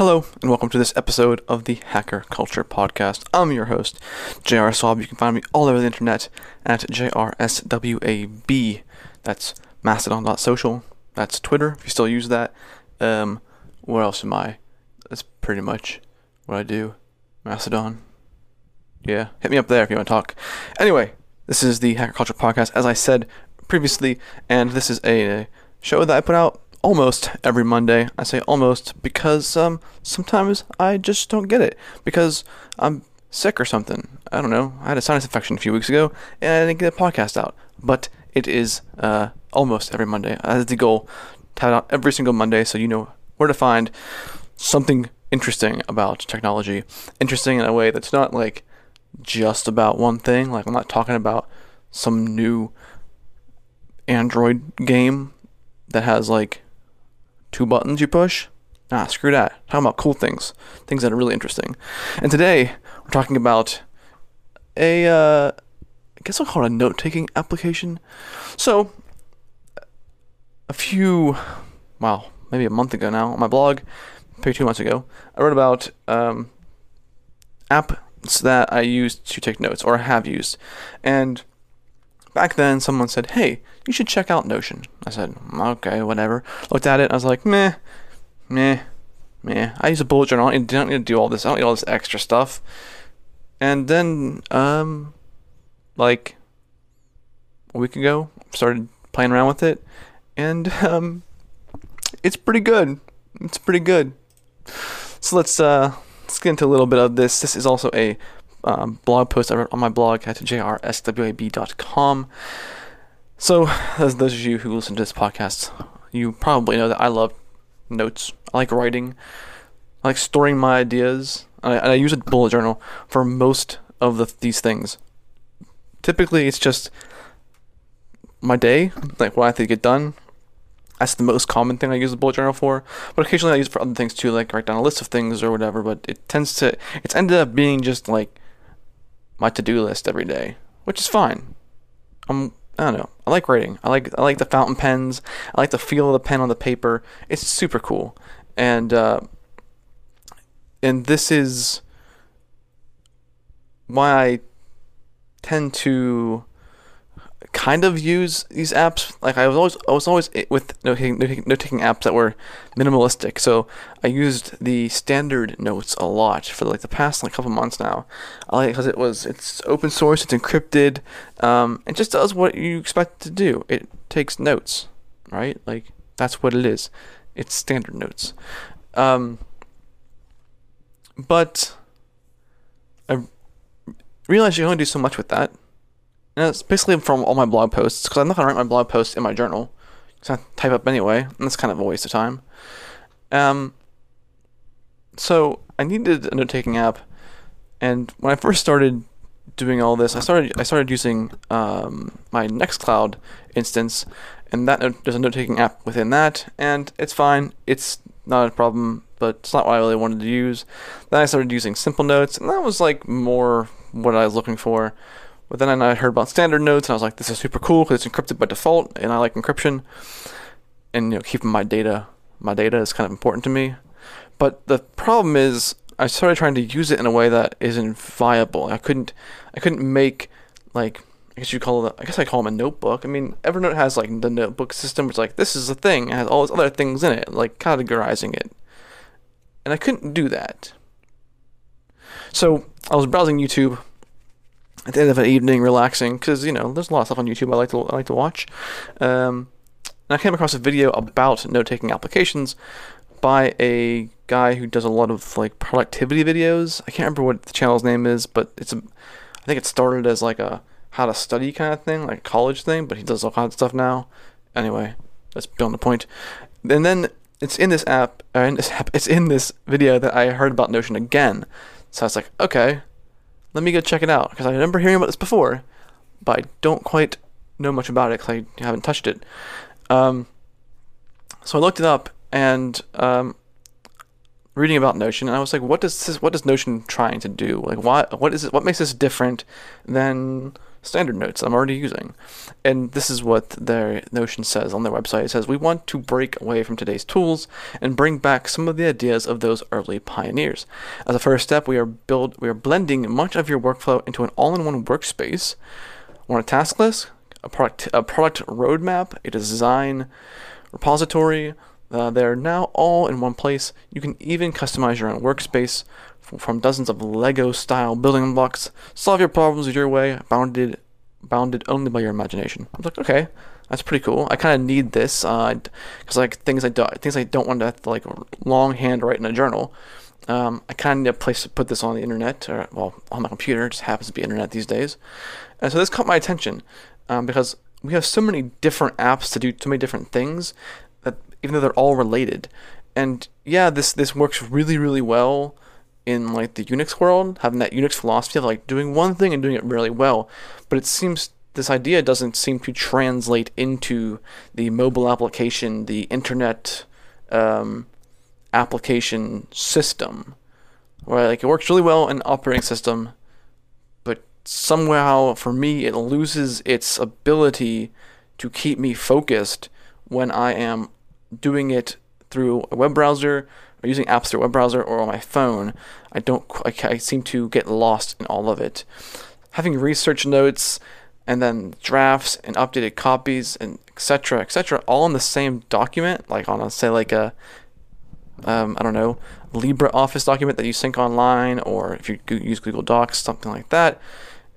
Hello and welcome to this episode of the Hacker Culture Podcast. I'm your host, JR Swab. You can find me all over the internet at JRSWAB. That's Mastodon.social. That's Twitter, if you still use that. Where else am I? That's pretty much what I do. Mastodon. Yeah, hit me up there if you want to talk. Anyway, this is the Hacker Culture Podcast, as I said previously, and this is a show that I put out almost every Monday. I say almost because sometimes I just don't get it because I'm sick or something. I don't know. I had a sinus infection a few weeks ago and I didn't get a podcast out. But it is almost every Monday. That's the goal. Have it out every single Monday so you know where to find something interesting about technology. Interesting in a way that's not like just about one thing. Like I'm not talking about some new Android game that has like two buttons you push. Ah, screw that. I'm talking about cool things. Things that are really interesting. And today, we're talking about a, I guess I'll call it a note-taking application. So, maybe a month ago now, on my blog, maybe 2 months ago, I wrote about apps that I use to take notes, or have used. And back then, someone said, hey, you should check out Notion. I said, okay, whatever. Looked at it, I was like, meh. I use a bullet journal. I don't need to do all this. I don't need all this extra stuff. And then, like, a week ago, started playing around with it. And, it's pretty good. So let's get into a little bit of this. This is also a blog post I wrote on my blog at jrswab.com. So, as those of you who listen to this podcast, you probably know that I love notes. I like writing. I like storing my ideas. And I use a bullet journal for most of these things. Typically, it's just my day, like what I have to get done. That's the most common thing I use a bullet journal for, but occasionally I use it for other things too, like write down a list of things or whatever, but it's ended up being just like my to-do list every day, which is fine. I don't know. I like writing. I like the fountain pens. I like the feel of the pen on the paper. It's super cool. And this is why I tend to kind of use these apps. Like I was always with note-taking apps that were minimalistic. So I used the Standard Notes a lot for like the past couple months now. I like it because it's open source, it's encrypted, it just does what you expect to do. It takes notes, right? Like that's what it is. It's Standard Notes. But I realized you can only do so much with that. And it's basically from all my blog posts, because I'm not going to write my blog posts in my journal, because I type up anyway, and that's kind of a waste of time. So I needed a note-taking app, and when I first started doing all this, I started using my Nextcloud instance, and there's a note-taking app within that, and it's fine. It's not a problem, but it's not what I really wanted to use. Then I started using Simple Notes, and that was like more what I was looking for. But then I heard about Standard Notes, and I was like, this is super cool because it's encrypted by default, and I like encryption. And, keeping my data is kind of important to me. But the problem is I started trying to use it in a way that isn't viable. I couldn't make, I call them a notebook. I mean, Evernote has, the notebook system, which is this is a thing. It has all these other things in it, categorizing it. And I couldn't do that. So I was browsing YouTube at the end of an evening, relaxing, because there's a lot of stuff on YouTube I like to watch. And I came across a video about note-taking applications by a guy who does a lot of productivity videos. I can't remember what the channel's name is, but I think it started as a how to study kind of thing, a college thing, but he does all kinds of stuff now. Anyway, that's beyond the point. And then it's in this app, it's in this video that I heard about Notion again. So I was like, okay, let me go check it out, because I remember hearing about this before, but I don't quite know much about it because I haven't touched it. So I looked it up and reading about Notion, and I was like, "What does Notion trying to do? What makes this different than Standard Notes I'm already using. And this is what their Notion says on their website. It says, we want to break away from today's tools and bring back some of the ideas of those early pioneers. As a first step, we are blending much of your workflow into an all-in-one workspace. We're on a task list, a product roadmap, a design repository. They're now all in one place. You can even customize your own workspace from dozens of Lego-style building blocks. Solve your problems your way, bounded only by your imagination. I was like, okay, that's pretty cool. I kind of need this because like things I don't want to have to like longhand write in a journal. I kind of need a place to put this on the internet, or well, on my computer. It just happens to be internet these days. And so this caught my attention because we have so many different apps to do so many different things, that even though they're all related. And yeah, this works really, really well in like the Unix world, having that Unix philosophy of like doing one thing and doing it really well. But it seems this idea doesn't seem to translate into the mobile application, the internet application system, where like it works really well in operating system, but somehow for me it loses its ability to keep me focused when I am doing it through a web browser, or using apps through a web browser, or on my phone. I seem to get lost in all of it. Having research notes and then drafts and updated copies and etc., all in the same document, like on a, say like a I don't know, LibreOffice document that you sync online, or if you use Google Docs, something like that.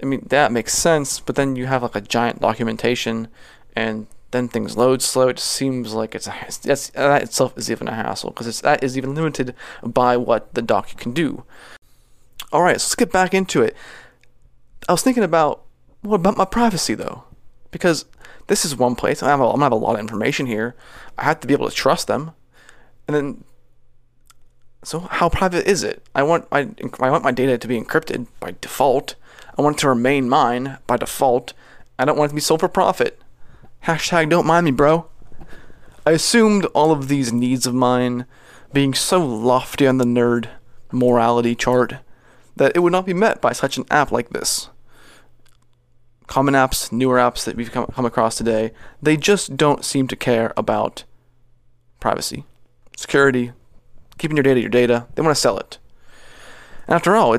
I mean, that makes sense, but then you have like a giant documentation, and then things load slow. It seems like that itself is even a hassle, because that is even limited by what the doc can do. All right, so let's get back into it. I was thinking about, what about my privacy, though? Because this is one place. I'm gonna have a lot of information here. I have to be able to trust them. And then, so how private is it? I want my data to be encrypted by default. I want it to remain mine by default. I don't want it to be sold for profit. # don't mind me, bro. I assumed all of these needs of mine, being so lofty on the nerd morality chart, that it would not be met by such an app like this. Common apps, newer apps that we've come across today, they just don't seem to care about privacy, security, keeping your data. They want to sell it. And after all,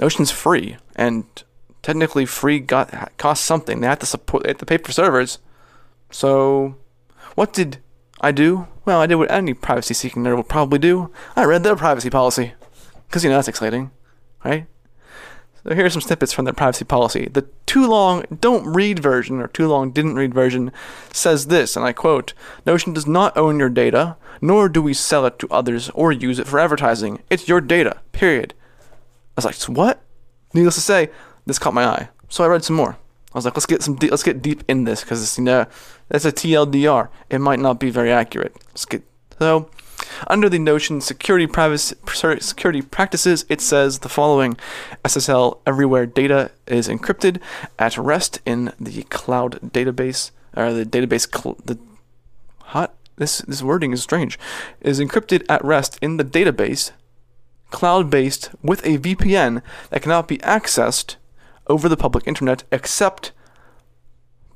Notion's free, and technically free costs something. They have to pay for servers. So, what did I do? Well, I did what any privacy-seeking nerd would probably do. I read their privacy policy. Because, that's exciting, right? So here are some snippets from their privacy policy. The too-long don't-read version, or too-long didn't-read version, says this, and I quote, Notion does not own your data, nor do we sell it to others or use it for advertising. It's your data, period. I was like, what? Needless to say, this caught my eye. So I read some more. I was like, let's get deep in this, because that's a TLDR. It might not be very accurate. So under the Notion security practices, it says the following: SSL everywhere data is encrypted at rest in the cloud database, or the database This wording is strange. It is encrypted at rest in the database, cloud-based with a VPN that cannot be accessed over the public internet, except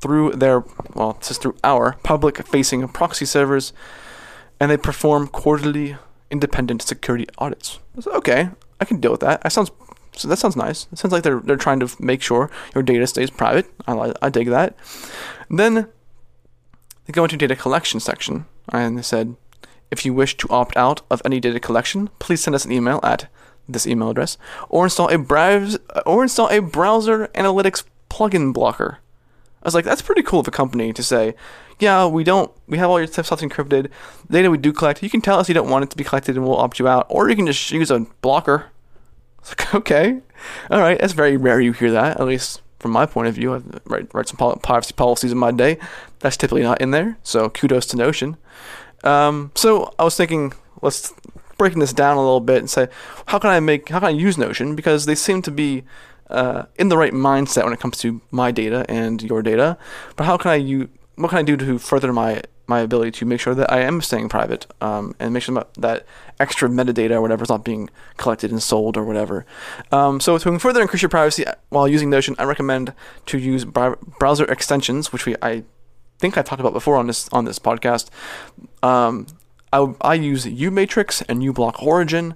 through our public-facing proxy servers, and they perform quarterly independent security audits. So, okay, I can deal with that. That sounds nice. It sounds like they're trying to make sure your data stays private. I dig that. And then they go into data collection section, and they said, if you wish to opt out of any data collection, please send us an email at this email address, or install a browser analytics plugin blocker. I was like, that's pretty cool of a company to say, yeah, we have all your stuff encrypted. The data we do collect, you can tell us you don't want it to be collected and we'll opt you out, or you can just use a blocker. I was like, okay, all right, that's very rare you hear that, at least from my point of view. I've read some privacy policies in my day. That's typically not in there, so kudos to Notion. So I was thinking, let's breaking this down a little bit and say, how can I use Notion? Because they seem to be in the right mindset when it comes to my data and your data. But what can I do to further my my ability to make sure that I am staying private, and make sure that extra metadata or whatever is not being collected and sold or whatever. So to further increase your privacy while using Notion, I recommend to use browser extensions, which I think I talked about before on this podcast. I use UMatrix and UBlock Origin.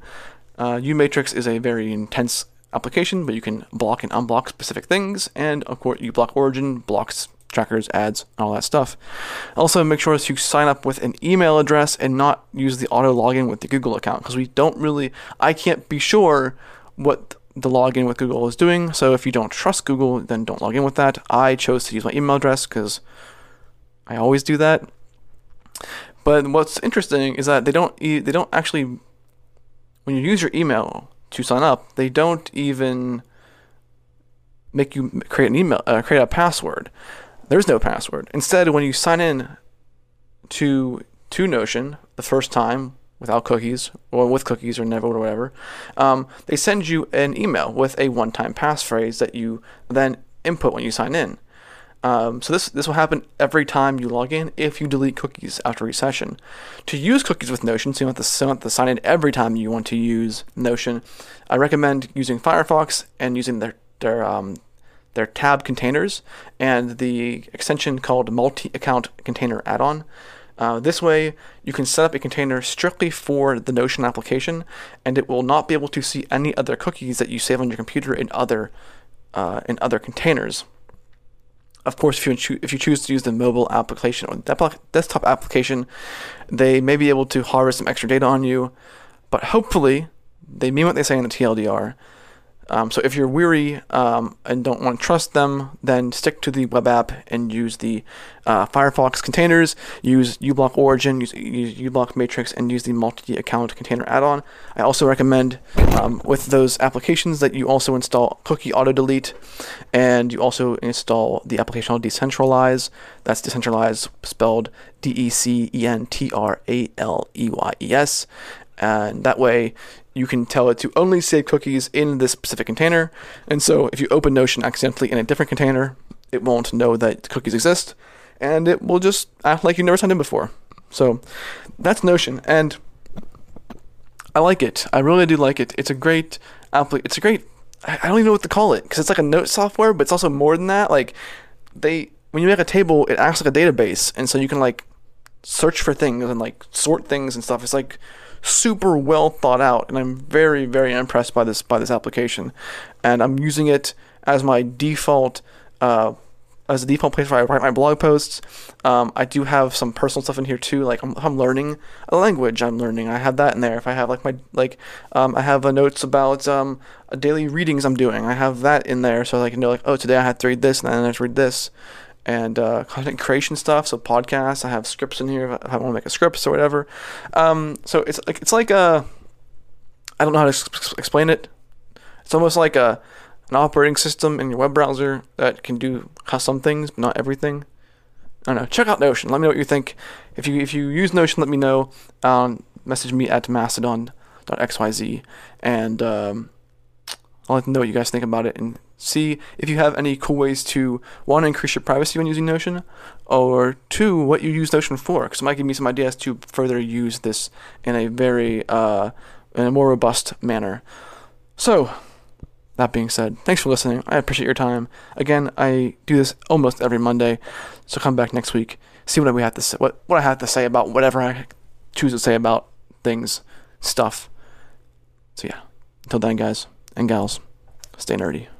UMatrix is a very intense application, but you can block and unblock specific things, and of course UBlock Origin blocks trackers, ads, and all that stuff. Also, make sure to sign up with an email address and not use the auto login with the Google account, because I can't be sure what the login with Google is doing. So if you don't trust Google, then don't log in with that. I chose to use my email address because I always do that. But what's interesting is that they don't actually, when you use your email to sign up, they don't even make you create an email, create a password. There's no password. Instead, when you sign in to Notion the first time without cookies, or with cookies, or never, or whatever, they send you an email with a one-time passphrase that you then input when you sign in. So this will happen every time you log in if you delete cookies after each session. To use cookies with Notion, so you don't have to sign in every time you want to use Notion, I recommend using Firefox and using their tab containers and the extension called Multi-Account Container add-on. This way, you can set up a container strictly for the Notion application, and it will not be able to see any other cookies that you save on your computer in other containers. Of course, if you choose to use the mobile application or the desktop application, they may be able to harvest some extra data on you, but hopefully, they mean what they say in the TLDR. So if you're weary and don't want to trust them, then stick to the web app and use the Firefox containers, use uBlock Origin, use uBlock Matrix, and use the multi-account container add-on. I also recommend with those applications that you also install cookie auto-delete, and you also install the application called Decentraleyes. That's Decentraleyes spelled Decentraleyes. And that way, you can tell it to only save cookies in this specific container. And so if you open Notion accidentally in a different container, it won't know that cookies exist, and it will just act like you never signed in before. So that's Notion, and I like it. I really do like it. It's a great I don't even know what to call it, because it's like a note software, but it's also more than that. Like, when you make a table, it acts like a database, and so you can search for things and sort things and stuff. It's super well thought out, and I'm very, very impressed by this application, and I'm using it as my default place where I write my blog posts. I do have some personal stuff in here too. I'm learning a language. I have that in there. If I have I have notes about daily readings I'm doing. I have that in there so I can know today I had to read this and then I have to read this. And content creation stuff, so podcasts. I have scripts in here if I want to make a script or whatever. So it's like I don't know how to explain it. It's almost like an operating system in your web browser that can do some things, but not everything. I don't know. Check out Notion. Let me know what you think. If you use Notion, let me know. Message me at mastodon.xyz, and I'll let you know what you guys think about it, and see if you have any cool ways to, one, increase your privacy when using Notion, or two, what you use Notion for, because it might give me some ideas to further use this in a more robust manner. So, that being said, thanks for listening. I appreciate your time. Again, I do this almost every Monday, so come back next week, see what we have to say, what I have to say about whatever I choose to say about things, stuff. So yeah, until then, guys and gals, stay nerdy.